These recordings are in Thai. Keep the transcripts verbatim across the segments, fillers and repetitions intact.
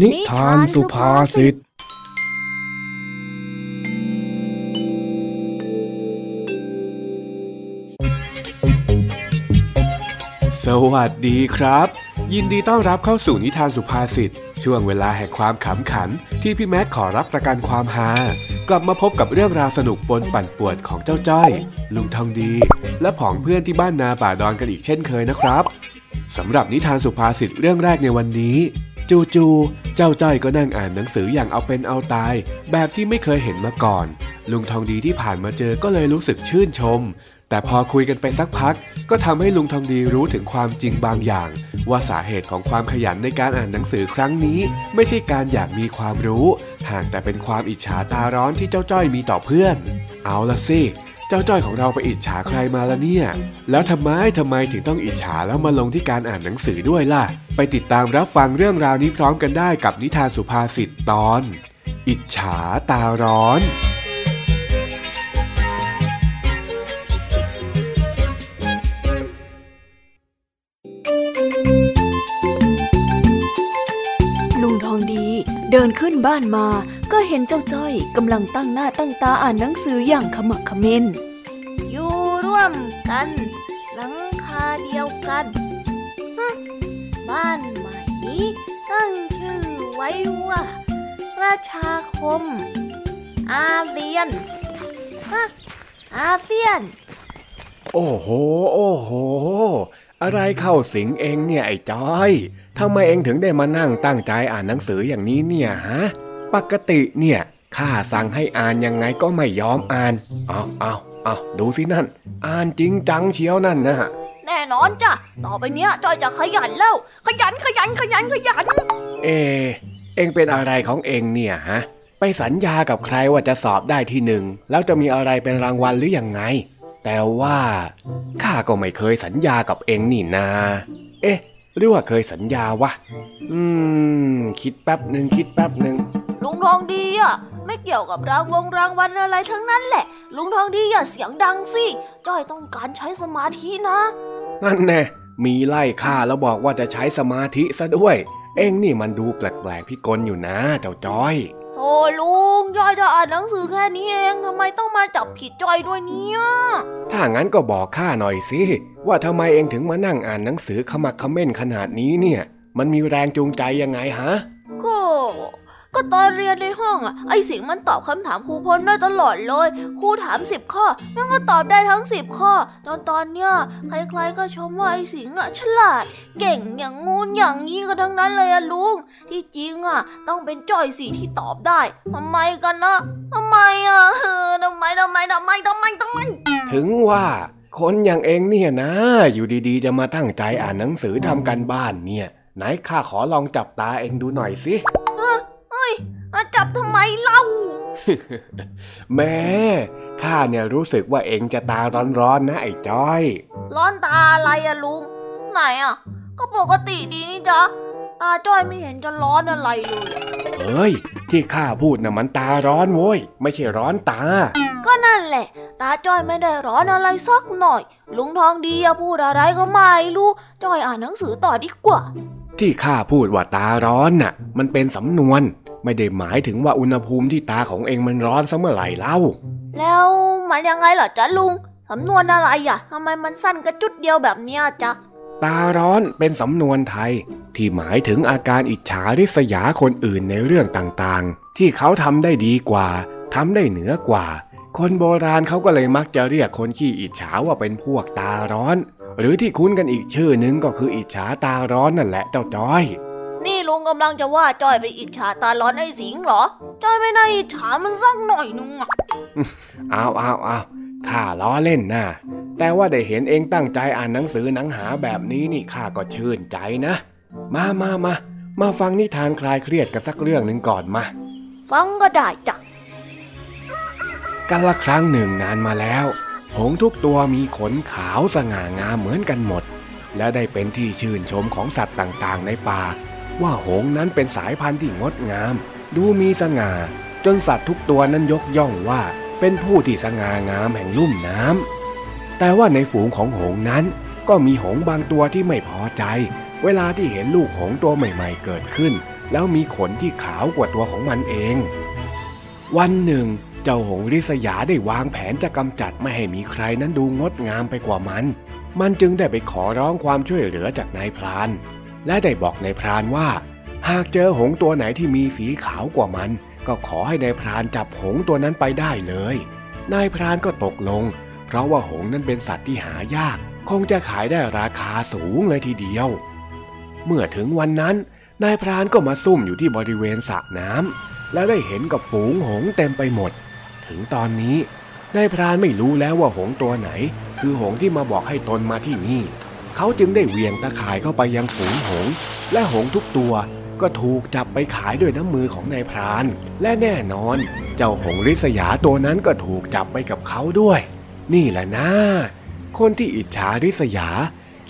นิทานสุภาษิตสวัสดีครับยินดีต้อนรับเข้าสู่นิทานสุภาษิตช่วงเวลาแห่งความขำขันที่พี่แม็กขอรับประกันความฮากลับมาพบกับเรื่องราวสนุกปนปั่นป่วนของเจ้าจ้อยลุงทองดีและผองเพื่อนที่บ้านนาป่าดอนกันอีกเช่นเคยนะครับสำหรับนิทานสุภาษิตเรื่องแรกในวันนี้จู่ๆเจ้าจ้อยก็นั่งอ่านหนังสืออย่างเอาเป็นเอาตายแบบที่ไม่เคยเห็นมาก่อนลุงทองดีที่ผ่านมาเจอก็เลยรู้สึกชื่นชมแต่พอคุยกันไปสักพักก็ทำให้ลุงทองดีรู้ถึงความจริงบางอย่างว่าสาเหตุของความขยันในการอ่านหนังสือครั้งนี้ไม่ใช่การอยากมีความรู้หากแต่เป็นความอิจฉาตาร้อนที่เจ้าจ้อยมีต่อเพื่อนเอาล่ะสิเจ้าจ้อยของเราไปอิจฉาใครมาล่ะเนี่ยแล้วทำไมทำไมถึงต้องอิจฉาแล้วมาลงที่การอ่านหนังสือด้วยล่ะไปติดตามรับฟังเรื่องราวนี้พร้อมกันได้กับนิทานสุภาษิตตอนอิจฉาตาร้อนเดินขึ้นบ้านมาก็เห็นเจ้าจ้อยกำลังตั้งหน้าตั้งตาอ่านหนังสืออย่างขมักเขม้นอยู่ร่วมกันหลังคาเดียวกันบ้านใหม่นี้ตั้งชื่อไว้ว่าประชาคมอาเซียนฮะอาเซียนโอ้โหโอ้โหอะไรเข้าสิงเองเนี่ยไอ้จ้อยทำไมเองถึงได้มานั่งตั้งใจอ่านหนังสืออย่างนี้เนี่ยฮะปกติเนี่ยข้าสั่งให้อ่านยังไงก็ไม่ยอมอ่านเอาเอาเอาดูสินั่นอ่านจริงจังเชียวนั่นนะฮะแน่นอนจ้ะต่อไปเนี้ยจอยจะขยันแล้วขยันขยันขยันขยันเอเองเป็นอะไรของเองเนี่ยฮะไปสัญญากับใครว่าจะสอบได้ที่หนึ่งแล้วจะมีอะไรเป็นรางวัลหรือยังไงแต่ว่าข้าก็ไม่เคยสัญญากับเองนี่นาเอ๊ะหรือว่าเคยสัญญาวะอืมคิดแป๊บนึงคิดแป๊บนึงลุงทองดีอ่ะไม่เกี่ยวกับรางวงรางวัลอะไรทั้งนั้นแหละลุงทองดีอย่าเสียงดังสิจ้อยต้องการใช้สมาธินะนั่นแน่มีไล่ข้าแล้วบอกว่าจะใช้สมาธิซะด้วยเอ็งนี่มันดูแปลกๆพิกลอยู่นะเจ้าจ้อยโอ้ลุงจ้อยจะอ่านหนังสือแค่นี้เองทำไมต้องมาจับผิดจ้อยด้วยเนี่ยถ้างั้นก็บอกข้าหน่อยสิว่าทำไมเองถึงมานั่งอ่านหนังสือขมักเขม้นขนาดนี้เนี่ยมันมีแรงจูงใจยังไงฮะก็ก็ตอนเรียนในห้องอ่ะไอ้สิงห์มันตอบคำถามครูพลได้ตลอดเลยครูถามสิบข้อมันก็ตอบได้ทั้งสิบข้อตอนตอนเนี้ยใครๆก็ชมว่าไอ้สิงห์อ่ะฉลาดเก่งอย่างงูนอย่างงี้กันทั้งนั้นเลยอ่ะลุงที่จริงอ่ะต้องเป็นจ้อยสิที่ตอบได้ทำไมกันนะทำไมอ่ะเออทำไมทำไมทำไมทำไมทำไมถึงว่าคนอย่างเองเนี่ยนะอยู่ดีๆจะมาตั้งใจอ่านหนังสือทำการบ้านเนี่ยไหนข้าขอลองจับตาเองดูหน่อยสิเอ้ยจับทำไมเล่า แม่ข้าเนี่ยรู้สึกว่าเองจะตาร้อนๆนะไอ้จ้อยร้อนตาอะไรอะลุงไหนอะก็ปกติดีนี่จ๊ะตาจ้อยไม่เห็นจะร้อนอะไรเลยเฮ้ยที่ข้าพูดน่ะมันตาร้อนโว้ยไม่ใช่ร้อนตาก็นั่นแหละตาจ้อยไม่ได้ร้อนอะไรสักหน่อยลุงทองดีอะพูดอะไรก็ไม่รู้จ้อยอ่านหนังสือต่อดีกว่าที่ข้าพูดว่าตาร้อนน่ะมันเป็นสำนวนไม่ได้หมายถึงว่าอุณหภูมิที่ตาของเองมันร้อนซะเมื่อไหร่เล่าแล้วมันยังไงเหรอจ๊ะลุงสำนวนอะไรอ่ะทำไมมันสั้นกระจุดเดียวแบบเนี้ยจ๊ะตาร้อนเป็นสำนวนไทยที่หมายถึงอาการอิจฉาริษยาคนอื่นในเรื่องต่างๆที่เขาทำได้ดีกว่าทำได้เหนือกว่าคนโบราณเขาก็เลยมักจะเรียกคนขี้อิจฉาว่าเป็นพวกตาร้อนหรือที่คุ้นกันอีกชื่อนึงก็คืออิจฉาตาร้อนนั่นแหละเจ้าจ้อยนี่ลุงกำลังจะว่าจ้อยไปอิจฉาตาร้อนไอ้สิงห์เหรอจ้อยไม่น่าอิจฉามันสักหน่อยนึงอ่ะอ้าวอ้าวอ้าวข้าล้อเล่นนะแต่ว่าได้เห็นเองตั้งใจอ่านหนังสือหนังหาแบบนี้นี่ข้าก็ชื่นใจนะมามามามาฟังนิทานคลายเครียดกันสักเรื่องนึงก่อนมาฟังก็ได้จ้ะกาลครั้งหนึ่งนานมาแล้วหงส์ทุกตัวมีขนขาวสง่างามเหมือนกันหมดและได้เป็นที่ชื่นชมของสัตว์ต่างๆในป่าว่าหงส์นั้นเป็นสายพันธุ์ที่งดงามดูมีสง่าจนสัตว์ทุกตัวนั้นยกย่องว่าเป็นผู้ที่สง่างามแห่งลุ่มน้ำแต่ว่าในฝูงของหงส์นั้น ก็มีหงส์บางตัวที่ไม่พอใจเวลาที่เห็นลูกหงส์ตัวใหม่ๆเกิดขึ้นแล้วมีขนที่ขาวกว่าตัวของมันเองวันหนึ่งเจ้าหงส์ริษยาได้วางแผนจะกำจัดไม่ให้มีใครนั้นดูงดงามไปกว่ามันมันจึงได้ไปขอร้องความช่วยเหลือจากนายพรานและได้บอกนายพรานว่าหากเจอหงส์ตัวไหนที่มีสีขาวกว่ามันก็ขอให้นายพรานจับหงส์ตัวนั้นไปได้เลยนายพรานก็ตกลงเพราะว่าหงส์นั้นเป็นสัตว์ที่หายากคงจะขายได้ราคาสูงเลยทีเดียวเมื่อถึงวันนั้นนายพรานก็มาซุ่มอยู่ที่บริเวณสระน้ำและได้เห็นกับฝูงหงส์เต็มไปหมดถึงตอนนี้นายพรานไม่รู้แล้วว่าหงส์ตัวไหนคือหงส์ที่มาบอกให้ตนมาที่นี่เขาจึงได้เหวี่ยงตะข่ายเข้าไปยังฝูงหงส์และหงส์ทุกตัวก็ถูกจับไปขายด้วยน้ำมือของนายพรานและแน่นอนเจ้าหงส์ริษยาตัวนั้นก็ถูกจับไปกับเขาด้วยนี่แหละนะคนที่อิจฉาริษยา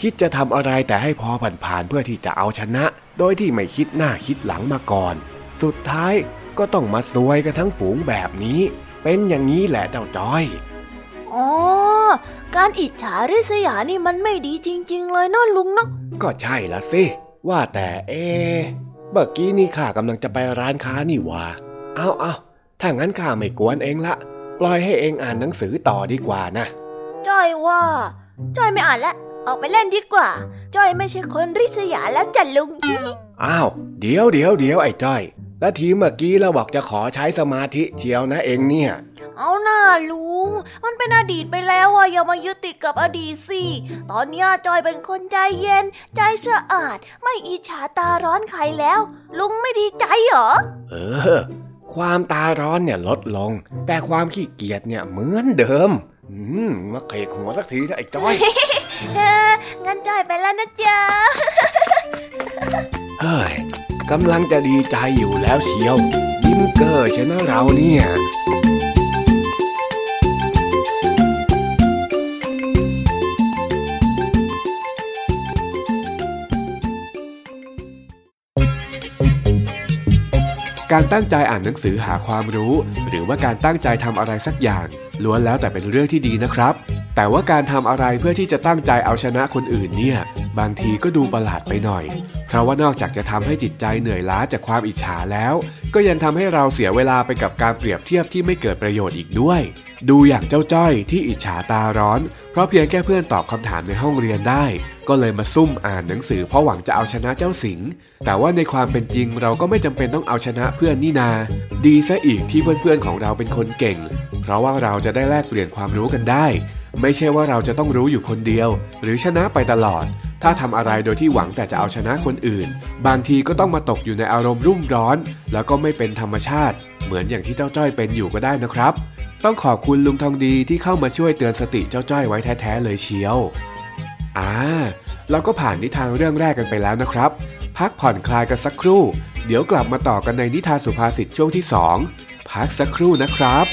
คิดจะทำอะไรแต่ให้พอผ่านๆเพื่อที่จะเอาชนะโดยที่ไม่คิดหน้าคิดหลังมาก่อนสุดท้ายก็ต้องมาซวยกันทั้งฝูงแบบนี้เป็นอย่างนี้แหละเจ้าจ้อยอ๋อการอิจฉาริษยานี่มันไม่ดีจริงๆเลยนะลุงเนาะก็ใช่ละสิว่าแต่เอเมื่อกี้นี่ข้ากำลังจะไปร้านค้านี่หว่าเอาเอาถ้างั้นข้าไม่กวนเองละปล่อยให้เองอ่านหนังสือต่อดีกว่านะจ้อยว่าจ้อยไม่อ่านละออกไปเล่นดีกว่าจ้อยไม่ใช่คนริษยาแล้วจ้ะลุงอ้าวเดี๋ยวเดี๋ยวเดี๋ยวไอ้จ้อยแล้วทีเมื่อกี้เราบอกจะขอใช้สมาธิเชียวนะเองเนี่ยเอาหน้าลุงมันเป็นอดีตไปแล้วอ่ะอย่ามายึดติดกับอดีตสิตอนนี้จอยเป็นคนใจเย็นใจสะอาดไม่อิจฉาตาร้อนใครแล้วลุงไม่ดีใจเหรอเออความตาร้อนเนี่ยลดลงแต่ความขี้เกียจเนี่ยเหมือนเดิมอืมมาเขกหัวสักทีนะไอ้จ้อย งั้นจ้อยไปแล้วนะจ๊ะ เฮ้ยกำลังจะดีใจอยู่แล้วเชียวยิ้มเก้อใช่นะเราเนี่ยการตั้งใจอ่านหนังสือหาความรู้หรือว่าการตั้งใจทำอะไรสักอย่างล้วนแล้วแต่เป็นเรื่องที่ดีนะครับแต่ว่าการทำอะไรเพื่อที่จะตั้งใจเอาชนะคนอื่นเนี่ยบางทีก็ดูประหลาดไปหน่อยเพราะว่านอกจากจะทำให้จิตใจเหนื่อยล้าจากความอิจฉาแล้วก็ยังทำให้เราเสียเวลาไปกับการเปรียบเทียบที่ไม่เกิดประโยชน์อีกด้วยดูอย่างเจ้าจ้อยที่อิจฉาตาร้อนเพราะเพียงแค่เพื่อนตอบคำถามในห้องเรียนได้ก็เลยมาซุ่มอ่านหนังสือเพราะหวังจะเอาชนะเจ้าสิงห์แต่ว่าในความเป็นจริงเราก็ไม่จำเป็นต้องเอาชนะเพื่อนนี่นาดีซะอีกที่เพื่อนๆของเราเป็นคนเก่งเพราะว่าเราจะได้แลกเปลี่ยนความรู้กันได้ไม่ใช่ว่าเราจะต้องรู้อยู่คนเดียวหรือชนะไปตลอดถ้าทำอะไรโดยที่หวังแต่จะเอาชนะคนอื่นบางทีก็ต้องมาตกอยู่ในอารมณ์รุ่มร้อนแล้วก็ไม่เป็นธรรมชาติเหมือนอย่างที่เจ้าจ้อยเป็นอยู่ก็ได้นะครับต้องขอบคุณลุงทองดีที่เข้ามาช่วยเตือนสติเจ้าจ้อยไว้แท้ๆเลยเชียวอ่าเราก็ผ่านนิทานเรื่องแรกกันไปแล้วนะครับพักผ่อนคลายกันสักครู่เดี๋ยวกลับมาต่อกันในนิทานสุภาษิตช่วงที่สองพักสักครู่นะครับ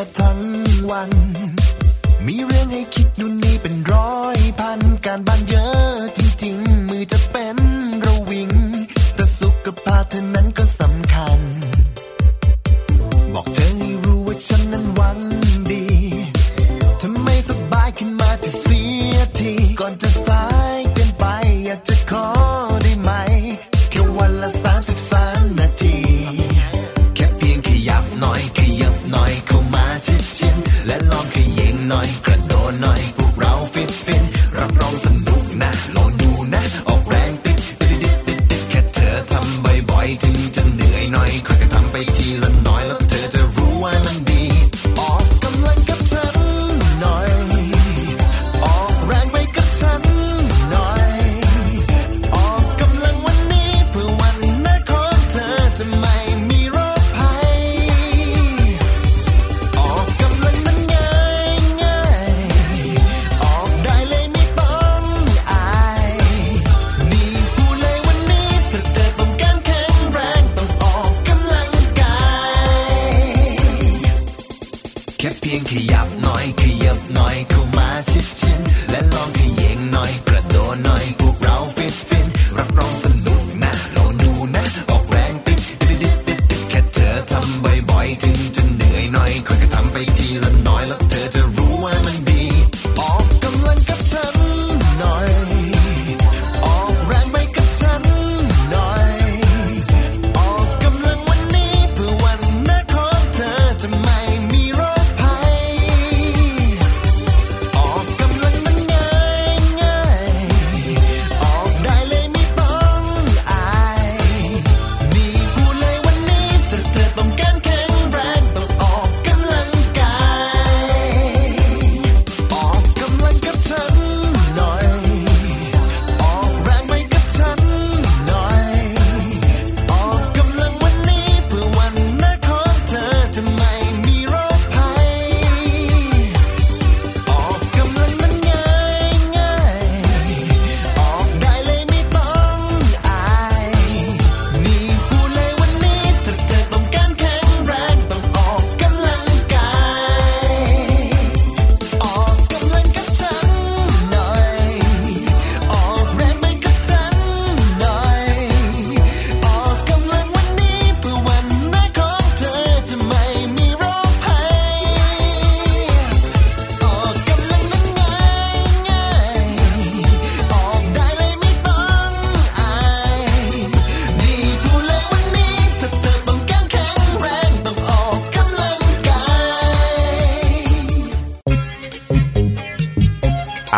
มาทั้งวันมีเรื่องให้คิดนู่นนี่เป็นร้อยพันการบ้านเยอะจริงๆมือจะเป็นระวิงแต่สุขภาพเธอนั้นก็สำคัญบอกเธอให้รู้ว่าฉันนั้นหวังดีถ้าไม่สบายขึ้นมาจะเสียทีก่อนจะสายเกินไปอยากจะขอได้ไหมแค่วันละสามสิบสามนาทีแค่เพียงขยับหน่อยขยับหน่อยเข้ามาชิดชิดและลองขยิงหน่อยกระโดดหน่อยพวกเราฟิตฟิตรับรองสนุกนะลองดูนะออกแรงติดติดติดติดติดแค่เธอทำบ่อยๆถึงจะเหนื่อยหน่อยค่อยๆทำไปทีละน้อยแล้วเธอจะรู้ว่ามันดีออกกำลังกับฉันหน่อยออกแรงไปกับฉันหน่อยออกกำลังวันนี้เพื่อวันหน้าของเธอจะไม่มีโรคภัยออกกำลังมันง่ายง่ายออกได้เลยไม่ต้องอายนี่พูดเลยวันนี้ถ้าเธอต้องการแข็งแรงต้องออกกำลังกายแค่เพียงขยับหน่อยขยับหน่อยเข้ามาชิดชิดและลองขยิงหน่อยกระโดดหน่อยพวกเราฟิตฟิตรับรองสนุกนะลองดูนะออกแรงติดติดติดติดติดแค่เธอทำบ่อยๆถึงจะเหนื่อยหน่อยค่อยๆทำไปทีละน้อยแล้วเธอจะรู้ว่ามันดีออกกำลังกับฉันหน่อยออกแรงไปกับฉันหน่อยออกกำลังวันนี้เพื่อวันหน้าของเธอจะไม่มีโรคภัยออกกำลังมันง่ายง่ายออกได้เลยไม่ต้องอายนี่พูดเลยวันนี้ถ้าเธอต้องการแข็งแรงต้องออกกำลังกายออกกำลังกับฉันหน่อยออกแรงไปกับฉันหน่อยออกกำลังวันนี้เพื่อวันหน้าของเธอจะไม่มีโรคภัย ออกกำลังมันง่ายง่ายออกได้เลยไม่ต้องอายนี่พูดเลยวันนี้ถ้าเธอต้องการแข็งแรงต้องออกกำลังกายออกกำลังกับฉันหน่อยออกแรงไปกับฉันหน่อยออกกำลังวันนี้เพื่อวันหน้าของเธอจะไม่มีโรคภัย ออกกำลังนั้นง่ายง่ายออกได้เลยไม่ต้องอายนี่พูดเลยวันนี้ถ้าเธอต้องการแข็งแรงต้องออกกำลังกาย เอ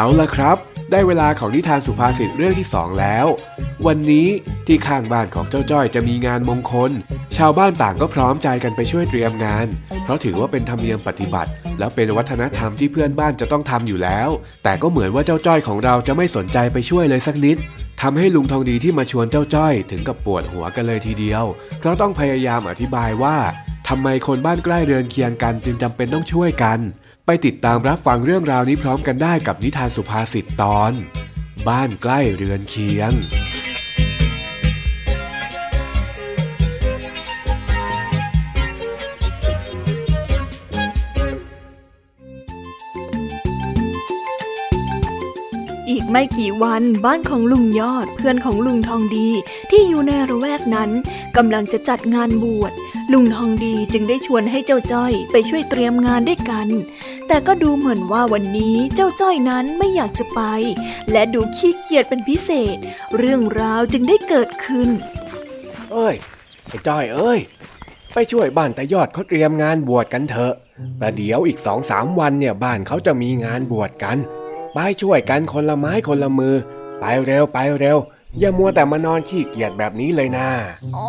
าล่ะครับได้เวลาของนิทานสุภาษิตเรื่องที่สองแล้ว วันนี้ที่ข้างบ้านของเจ้าจ้อยจะมีงานมงคล ชาวบ้านต่างก็พร้อมใจกันไปช่วยเตรียมงาน เพราะถือว่าเป็นธรรมเนียมปฏิบัติ และเป็นวัฒนธรรมที่เพื่อนบ้านจะต้องทำอยู่แล้ว แต่ก็เหมือนว่าเจ้าจ้อยของเราจะไม่สนใจไปช่วยเลยสักนิดทำให้ลุงทองดีที่มาชวนเจ้าจ้อยถึงกับปวดหัวกันเลยทีเดียว เพราะต้องพยายามอธิบายว่าทำไมคนบ้านใกล้เรือนเคียงกันจึงจำเป็นต้องช่วยกันไปติดตามรับฟังเรื่องราวนี้พร้อมกันได้กับนิทานสุภาษิตตอนบ้านใกล้เรือนเคียงอีกไม่กี่วันบ้านของลุงยอดเพื่อนของลุงทองดีที่อยู่ในละแวกนั้นกำลังจะจัดงานบวชลุงทองดีจึงได้ชวนให้เจ้าจ้อยไปช่วยเตรียมงานด้วยกันแต่ก็ดูเหมือนว่าวันนี้เจ้าจ้อยนั้นไม่อยากจะไปและดูขี้เกียจเป็นพิเศษเรื่องราวจึงได้เกิดขึ้นเอ้ยไอ้จ้อยเอ้ยไปช่วยบ้านตายอดเขาเตรียมงานบวชกันเถอะประเดี๋ยวอีก สองสาม วันเนี่ยบ้านเขาจะมีงานบวชกันไปช่วยกันคนละไม้คนละมือไปเร็วไปเร็วอย่ามัวแต่มานอนขี้เกียจแบบนี้เลยนะอ๋อ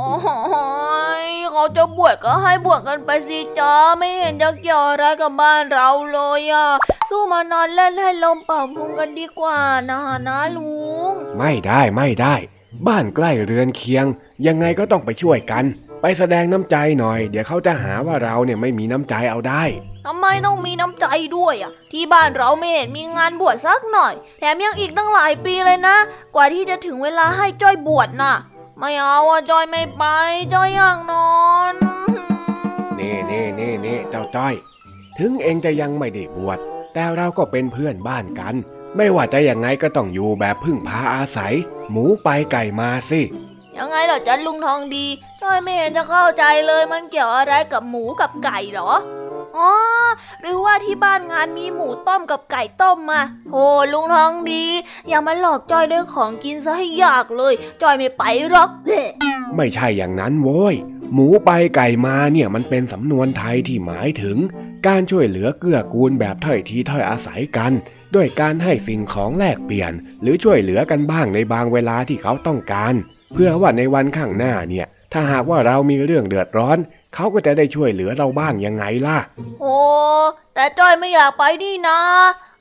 เขาจะบวชก็ให้บวชกันไปสิจ้าไม่เห็นจะเกี่ยวอะไรกับบ้านเราเลยอ่ะสู้มานอนเล่นให้ลมเป่าพุงกันดีกว่านะนะลุงไม่ได้ไม่ได้บ้านใกล้เรือนเคียงยังไงก็ต้องไปช่วยกันไปแสดงน้ำใจหน่อยเดี๋ยวเขาจะหาว่าเราเนี่ยไม่มีน้ำใจเอาได้ทำไมต้องมีน้ำใจด้วยอ่ะที่บ้านเราไม่เห็นมีงานบวชสักหน่อยแถมยังอีกตั้งหลายปีเลยนะกว่าที่จะถึงเวลาให้จ้อยบวชน่ะไม่เอาอ่ะจ้อยไม่ไปจ้อยอยากนอนนี่ๆๆๆเจ้าจ้อย ถึงเองจะยังไม่ได้บวชแต่เราก็เป็นเพื่อนบ้านกันไม่ว่าจะยังไงก็ต้องอยู่แบบพึ่งพาอาศัยหมูไปไก่มาสิยังไงเหรอจ๊ะลุงทองดีจ้อยไม่เห็นจะเข้าใจเลยมันเกี่ยวอะไรกับหมูกับไก่หรออ๋อหรือว่าที่บ้านงานมีหมูต้มกับไก่ต้มมาโหลุงทองดีอย่ามาหลอกจ้อยด้วยของกินซะให้ยากเลยจ้อยไม่ไปหรอกเด้ไม่ใช่อย่างนั้นโว้ยหมูไปไก่มาเนี่ยมันเป็นสำนวนไทยที่หมายถึงการช่วยเหลือเกื้อกูลแบบถ้อยทีถ้อยอาศัยกันด้วยการให้สิ่งของแลกเปลี่ยนหรือช่วยเหลือกันบ้างในบางเวลาที่เขาต้องการเพื่อว่าในวันข้างหน้าเนี่ยถ้าหากว่าเรามีเรื่องเดือดร้อนเขาก็จะได้ช่วยเหลือเราบ้างยังไงล่ะโอ้แต่จ้อยไม่อยากไปนี่นะ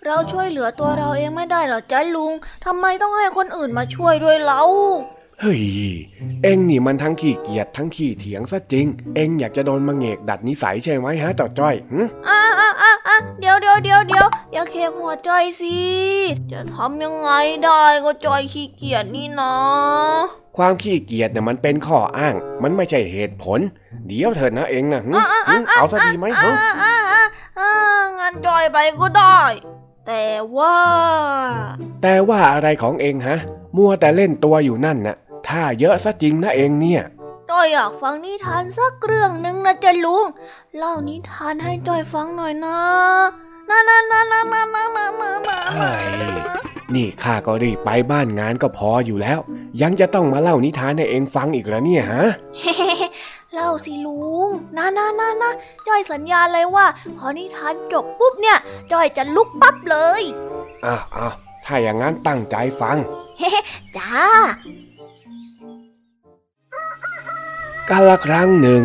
เราช่วยเหลือตัวเราเองไม่ได้หรอจ๊ะลุงทำไมต้องให้คนอื่นมาช่วยด้วยเราเฮ้ยเอ็งนี่มันทั้งขี้เกียจทั้งขี้เถียงซะจริงเอ็งอยากจะโดนมาเงกดัดนิสัยใช่ไหมฮะต่อจ้อยฮึอ่าอ่าอ่าอ่าเดี๋ยวเดี๋ยวเดี๋ยวเดี๋ยวอย่าเคหัวจ้อยสิจะทำยังไงได้ก็จ้อยขี้เกียจนี่นะความขี้เกียจเนี่ยมันเป็นข้ออ้างมันไม่ใช่เหตุผลเดี๋ยวเถิดนะเอ็งนะฮึเอาซะดีไหมฮะงั้นจ้อยไปก็ได้แต่ว่าแต่ว่าอะไรของเอ็งฮะมัวแต่เล่นตัวอยู่นั่นน่ะถ้าเยอะซะจริงนะเองเนี่ยจ้อยอยากฟังนิทานสักเรื่องหนึ่งนะจ๊ะลุงเล่านิทานให้จ้อยฟังหน่อยนะนะนะนะนะนะนะนะนะนะนี่ข้าก็รีบไปบ้านงานก็พออยู่แล้วยังจะต้องมาเล่านิทานให้เองฟังอีกแล้วเนี่ยฮะเล่าสิลุงนะนะนะนะจ้อยสัญญาเลยว่าพอนิทานจบปุ๊บเนี่ยจ้อยจะลุกปั๊บเลยอ้าวอ้าวถ้าอย่างนั้นตั้งใจฟังจ้ากาลครั้งหนึ่ง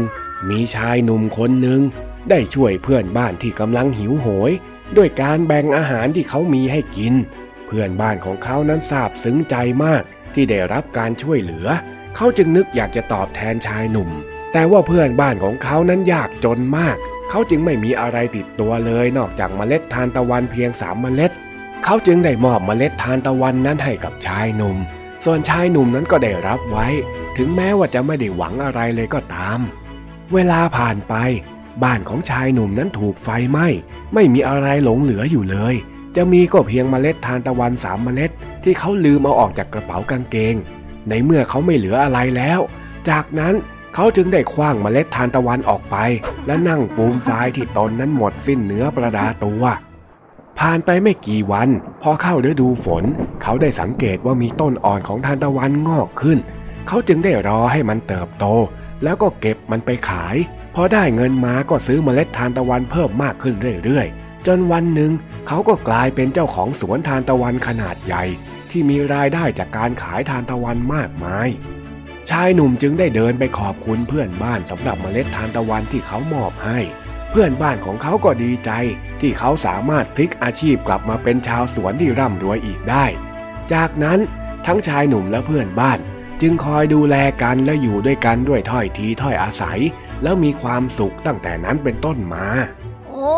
มีชายหนุ่มคนหนึ่งได้ช่วยเพื่อนบ้านที่กำลังหิวโหยด้วยการแบ่งอาหารที่เขามีให้กินเพื่อนบ้านของเขานั้นซาบซึ้งใจมากที่ได้รับการช่วยเหลือเขาจึงนึกอยากจะตอบแทนชายหนุ่มแต่ว่าเพื่อนบ้านของเขานั้นยากจนมากเขาจึงไม่มีอะไรติดตัวเลยนอกจากเมล็ดทานตะวันเพียงสามเมล็ดเขาจึงได้มอบเมล็ดทานตะวันนั้นให้กับชายหนุ่มส่วนชายหนุ่มนั้นก็ได้รับไว้ถึงแม้ว่าจะไม่ได้หวังอะไรเลยก็ตามเวลาผ่านไปบ้านของชายหนุ่มนั้นถูกไฟไหม้ไม่มีอะไรหลงเหลืออยู่เลยจะมีก็เพียงเมล็ดทานตะวันสามเมล็ดที่เขาลืมเอาออกจากกระเป๋ากางเกงในเมื่อเขาไม่เหลืออะไรแล้วจากนั้นเขาจึงได้ขว้างเมล็ดทานตะวันออกไปและนั่งฟูมฟายที่ตนนั้นหมดสิ้นเนื้อประดาตัวผ่านไปไม่กี่วันพอเข้าฤดูฝนเขาได้สังเกตว่ามีต้นอ่อนของทานตะวันงอกขึ้นเขาจึงได้รอให้มันเติบโตแล้วก็เก็บมันไปขายพอได้เงินมาก็ซื้อเมล็ดทานตะวันเพิ่มมากขึ้นเรื่อยๆจนวันหนึ่งเขาก็กลายเป็นเจ้าของสวนทานตะวันขนาดใหญ่ที่มีรายได้จากการขายทานตะวันมากมายชายหนุ่มจึงได้เดินไปขอบคุณเพื่อนบ้านสำหรับเมล็ดทานตะวันที่เขามอบให้เพื่อนบ้านของเขาก็ดีใจที่เขาสามารถพลิกอาชีพกลับมาเป็นชาวสวนที่ร่ำรวยอีกได้จากนั้นทั้งชายหนุ่มและเพื่อนบ้านจึงคอยดูแลกันและอยู่ด้วยกันด้วยถ้อยทีถ้อยอาศัยแล้วมีความสุขตั้งแต่นั้นเป็นต้นมาโอ้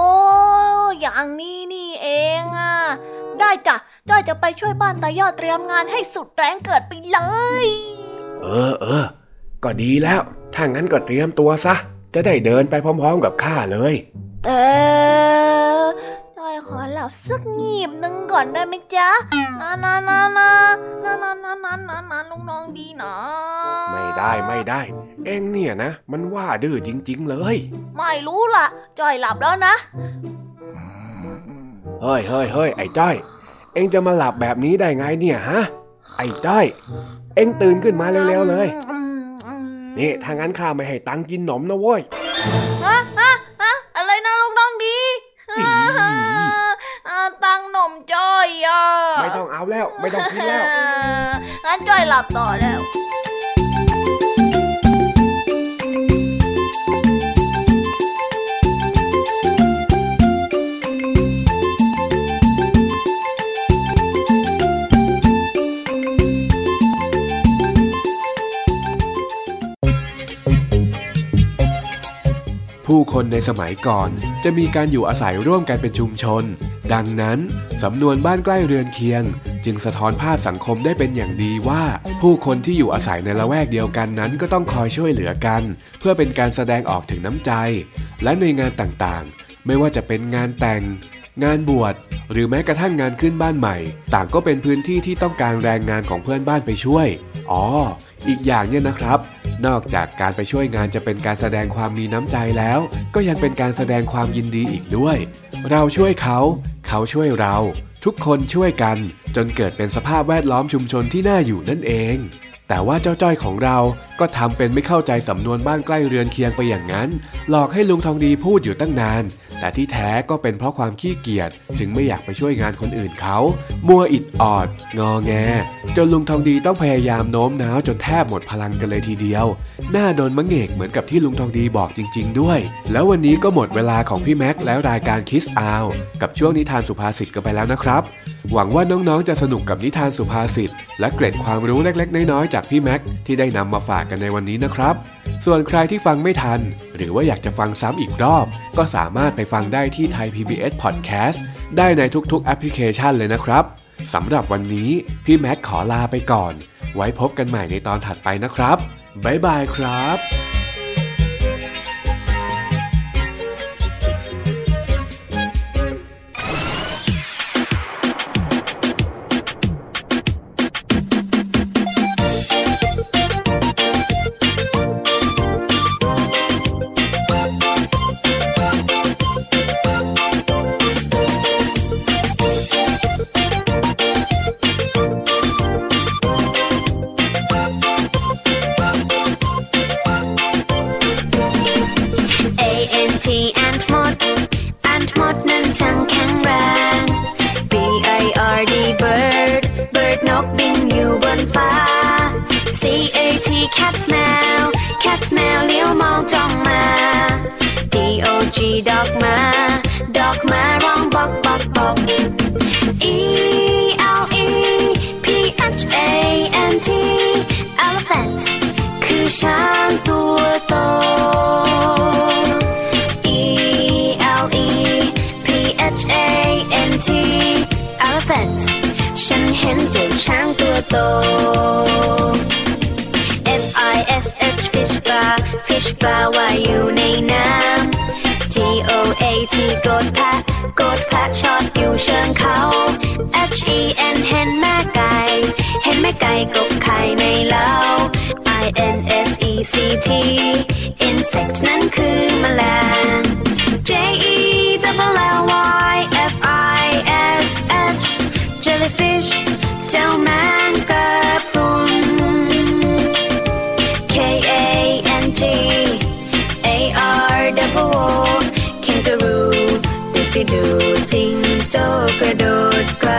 อย่างนี้นี่เองอ่ะได้จ้ะจ้อยจะไปช่วยบ้านตายอดเตรียมงานให้สุดแรงเกิดไปเลยเออเออก็ดีแล้วถ้างั้นก็เตรียมตัวซะจะได้เดินไปพร้อมๆกับข้าเลยเออจ้อยขอหลับสักงีบหนึ่งก่อนได้ไหมจ๊ะนะนะนะนะนะนะนะนะนะนะลุงน้องดีนะไม่ได้ไม่ได้เอ็งเนี่ยนะมันว่าดื้อจริงๆเลยไม่รู้ล่ะจ้อยหลับแล้วนะเฮ้ยเฮ้ยเฮ้ยไอ้จ้อยเอ็งจะมาหลับแบบนี้ได้ไงเนี่ยฮะไอ้จ้อยเอ็งตื่นขึ้นมาเร็วๆเลยนี่ถ้างั้นข้าไม่ให้ตังค์กินหนมนะเว้ยฮะฮะฮะอะไรนะลุงน้องดีตังค์หนมจ้อยอ่ะไม่ต้องเอาแล้วไม่ต้องกินแล้วงั้นจ้อยหลับต่อแล้วผู้คนในสมัยก่อนจะมีการอยู่อาศัยร่วมกันเป็นชุมชนดังนั้นสำนวนบ้านใกล้เรือนเคียงจึงสะท้อนภาพสังคมได้เป็นอย่างดีว่าผู้คนที่อยู่อาศัยในละแวกเดียวกันนั้นก็ต้องคอยช่วยเหลือกันเพื่อเป็นการแสดงออกถึงน้ำใจและในงานต่างๆ ไม่ว่าจะเป็นงานแต่งงานบวชหรือแม้กระทั่งงานขึ้นบ้านใหม่ต่างก็เป็นพื้นที่ที่ต้องการแรงงานของเพื่อนบ้านไปช่วยอ๋ออีกอย่างเนี่ยนะครับนอกจากการไปช่วยงานจะเป็นการแสดงความมีน้ำใจแล้วก็ยังเป็นการแสดงความยินดีอีกด้วยเราช่วยเขาเขาช่วยเราทุกคนช่วยกันจนเกิดเป็นสภาพแวดล้อมชุมชนที่น่าอยู่นั่นเองแต่ว่าเจ้าจ้อยของเราก็ทำเป็นไม่เข้าใจสำนวนบ้านใกล้เรือนเคียงไปอย่างนั้นหลอกให้ลุงทองดีพูดอยู่ตั้งนานแต่ที่แท้ก็เป็นเพราะความขี้เกียจจึงไม่อยากไปช่วยงานคนอื่นเขามัวอิดออดงอแงจนลุงทองดีต้องพยายามโน้มน้าวจนแทบหมดพลังกันเลยทีเดียวหน้าโดนมะเหงกเหมือนกับที่ลุงทองดีบอกจริงๆด้วยแล้ววันนี้ก็หมดเวลาของพี่แม็กแล้วรายการคิสอาวกับช่วงนิทานสุภาษิตกันไปแล้วนะครับหวังว่าน้องๆจะสนุกกับนิทานสุภาษิตและเกร็ดความรู้เล็กๆน้อยๆจากพี่แม็กที่ได้นำมาฝากกันในวันนี้นะครับส่วนใครที่ฟังไม่ทันหรือว่าอยากจะฟังซ้ำอีกรอบก็สามารถไปฟังได้ที่ไทย พี บี เอส Podcast ได้ในทุกๆแอปพลิเคชันเลยนะครับสำหรับวันนี้พี่แม็กขอลาไปก่อนไว้พบกันใหม่ในตอนถัดไปนะครับบ๊ายบายครับFish ปลาว่ายอยู่ในน้ำ G O A T กดแพะกดแพะชอดอยู่เชิงเขา H E N เห็นแม่ไก่เห็นแม่ไก่กบไข่ในเล้า I N S E C T insect นั้นคือแมลง J E double L Y F I S H jellyfish เจ้าแมงกะพรุนดูจิงโจ้กระโดดไกล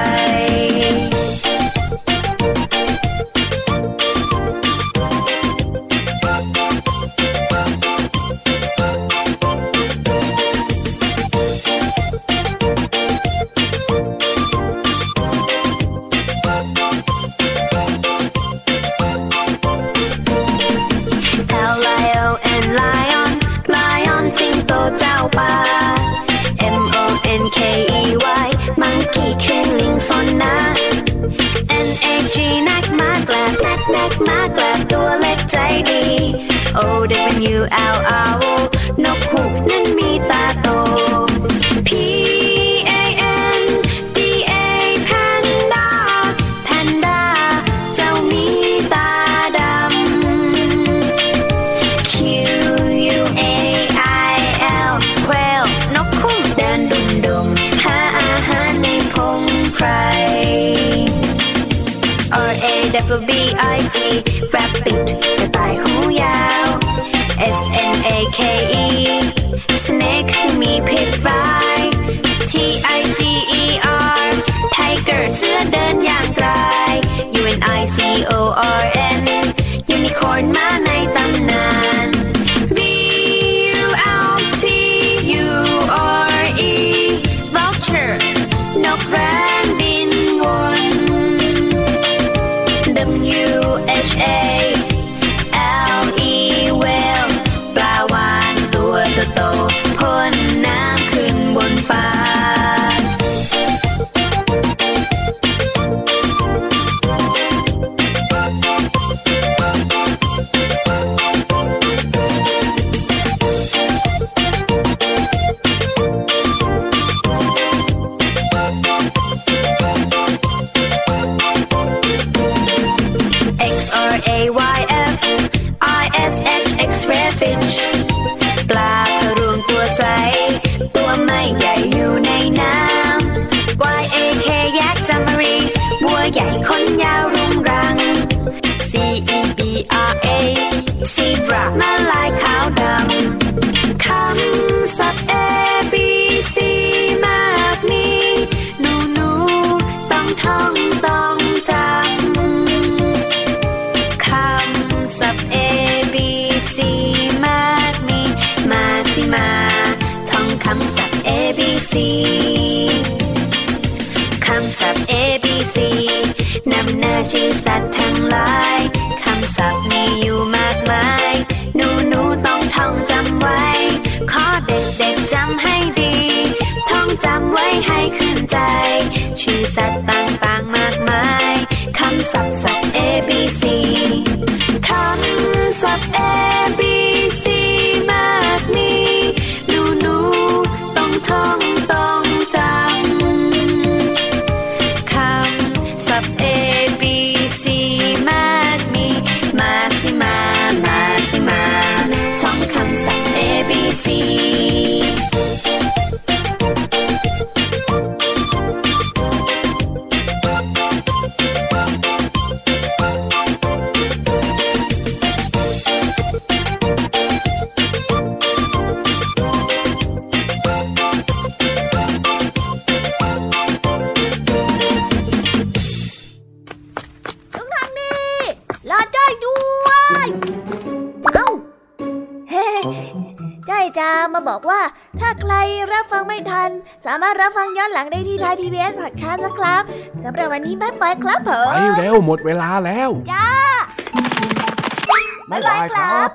ำเนิดชื่อสัตว์ทั้งหลายคำศัพท์มีอยู่มากมายหนูหนูต้องท่องจำไว้ขอเด็กเด็กจำให้ดีท่องจำไว้ให้ขึ้นใจชื่อสัตว์ต่างๆมากมายคำศัพท์ศัพท์ A B C คำศัพท์ A B C มากมีหนูหนูต้องท่องต้องจำคำศัพท์ A B C มากมีมาสิมามาสิมาท่องคำศัพท์ A B Cบอกว่าถ้าใครรับฟังไม่ทันสามารถรับฟังย้อนหลังได้ที่ไทย พี บี เอส Podcast นะครับสำหรับวันนี้บ๊ายบายครับผมไปเร็วหมดเวลาแล้วจ้าบ๊ายบายครับ